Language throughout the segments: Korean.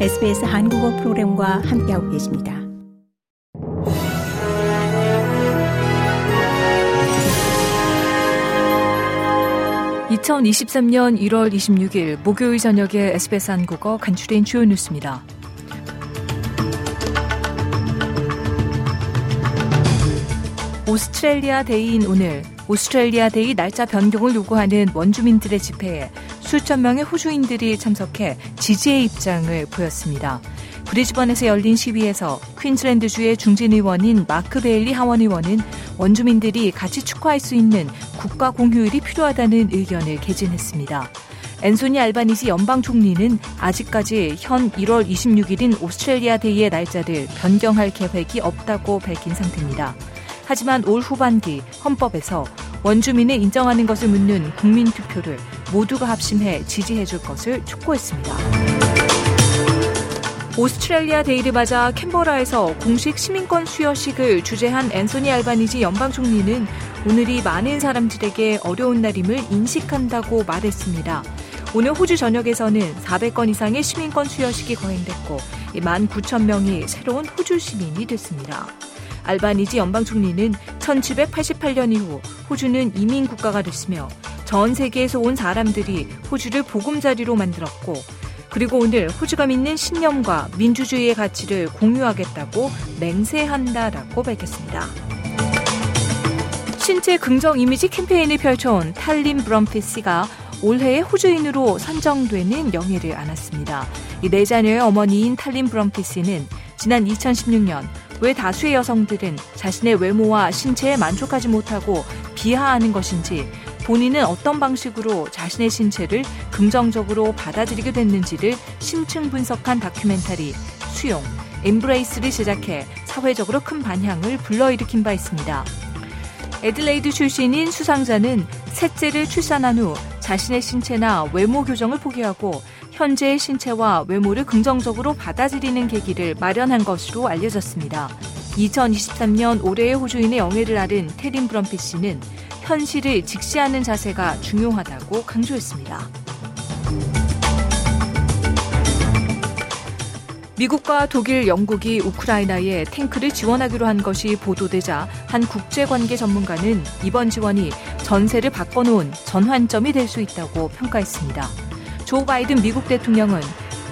SBS 한국어 프로그램과 함께하고 계십니다. (2023년 1월 26일) 목요일 저녁에 SBS 한국어 간추린 주요 뉴스입니다. 오스트레일리아 데이인 오늘, 오스트레일리아 데이 날짜 변경을 요구하는 원주민들의 집회에 수천 명의 호주인들이 참석해 지지의 입장을 보였습니다. 브리즈번에서 열린 시위에서 퀸즐랜드주의 중진 의원인 마크 베일리 하원 의원은 원주민들이 같이 축하할 수 있는 국가 공휴일이 필요하다는 의견을 개진했습니다. 앤소니 알바니지 연방 총리는 아직까지 현 1월 26일인 오스트레일리아 데이의 날짜를 변경할 계획이 없다고 밝힌 상태입니다. 하지만 올 후반기 헌법에서 원주민을 인정하는 것을 묻는 국민 투표를 모두가 합심해 지지해줄 것을 촉구했습니다. 오스트레일리아 데이를 맞아 캔버라에서 공식 시민권 수여식을 주재한 앤소니 알바니지 연방 총리는 오늘이 많은 사람들에게 어려운 날임을 인식한다고 말했습니다. 오늘 호주 전역에서는 400건 이상의 시민권 수여식이 거행됐고 19,000명이 새로운 호주 시민이 됐습니다. 알바니지 연방 총리는 1788년 이후 호주는 이민 국가가 됐으며 전 세계에서 온 사람들이 호주를 보금자리로 만들었고 그리고 오늘 호주가 믿는 신념과 민주주의의 가치를 공유하겠다고 맹세한다라고 밝혔습니다. 신체 긍정 이미지 캠페인을 펼쳐온 탈린 브럼핏 씨가 올해의 호주인으로 선정되는 영예를 안았습니다. 이 네 자녀의 어머니인 탈린 브럼핏 씨는 지난 2016년 왜 다수의 여성들은 자신의 외모와 신체에 만족하지 못하고 비하하는 것인지 본인은 어떤 방식으로 자신의 신체를 긍정적으로 받아들이게 됐는지를 심층 분석한 다큐멘터리 수용, 엠브레이스를 제작해 사회적으로 큰 반향을 불러일으킨 바 있습니다. 애들레이드 출신인 수상자는 셋째를 출산한 후 자신의 신체나 외모 교정을 포기하고 현재의 신체와 외모를 긍정적으로 받아들이는 계기를 마련한 것으로 알려졌습니다. 2023년 올해의 호주인의 영예를 아른 테린 브럼핏 씨는 현실을 직시하는 자세가 중요하다고 강조했습니다. 미국과 독일, 영국이 우크라이나에 탱크를 지원하기로 한 것이 보도되자 한 국제관계 전문가는 이번 지원이 전세를 바꿔놓은 전환점이 될 수 있다고 평가했습니다. 조 바이든 미국 대통령은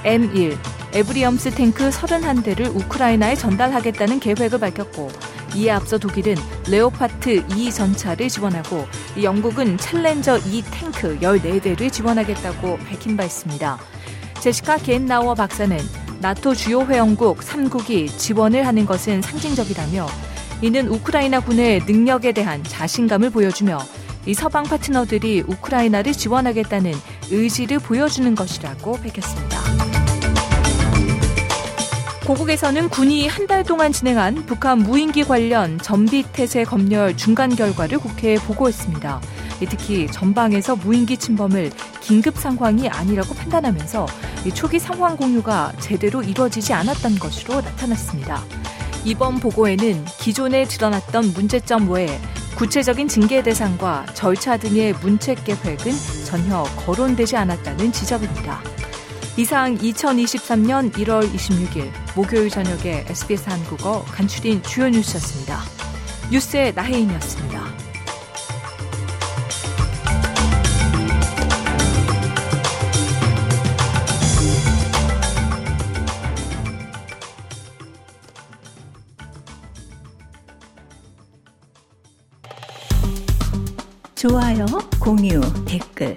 M1 에브리엄스 탱크 31대를 우크라이나에 전달하겠다는 계획을 밝혔고 이에 앞서 독일은 레오파드 2 전차를 지원하고 영국은 챌린저 2 탱크 14대를 지원하겠다고 밝힌 바 있습니다. 제시카 겐나워 박사는 나토 주요 회원국 3국이 지원을 하는 것은 상징적이라며 이는 우크라이나 군의 능력에 대한 자신감을 보여주며 이 서방 파트너들이 우크라이나를 지원하겠다는 의지를 보여주는 것이라고 밝혔습니다. 고국에서는 군이 한 달 동안 진행한 북한 무인기 관련 전비태세 검열 중간 결과를 국회에 보고했습니다. 특히 전방에서 무인기 침범을 긴급 상황이 아니라고 판단하면서 초기 상황 공유가 제대로 이루어지지 않았던 것으로 나타났습니다. 이번 보고에는 기존에 드러났던 문제점 외에 구체적인 징계 대상과 절차 등의 문책 계획은 전혀 거론되지 않았다는 지적입니다. 이상 2023년 1월 26일 목요일 저녁에 SBS 한국어 간추린 주요 뉴스였습니다. 뉴스의 나혜인이었습니다. 좋아요, 공유, 댓글,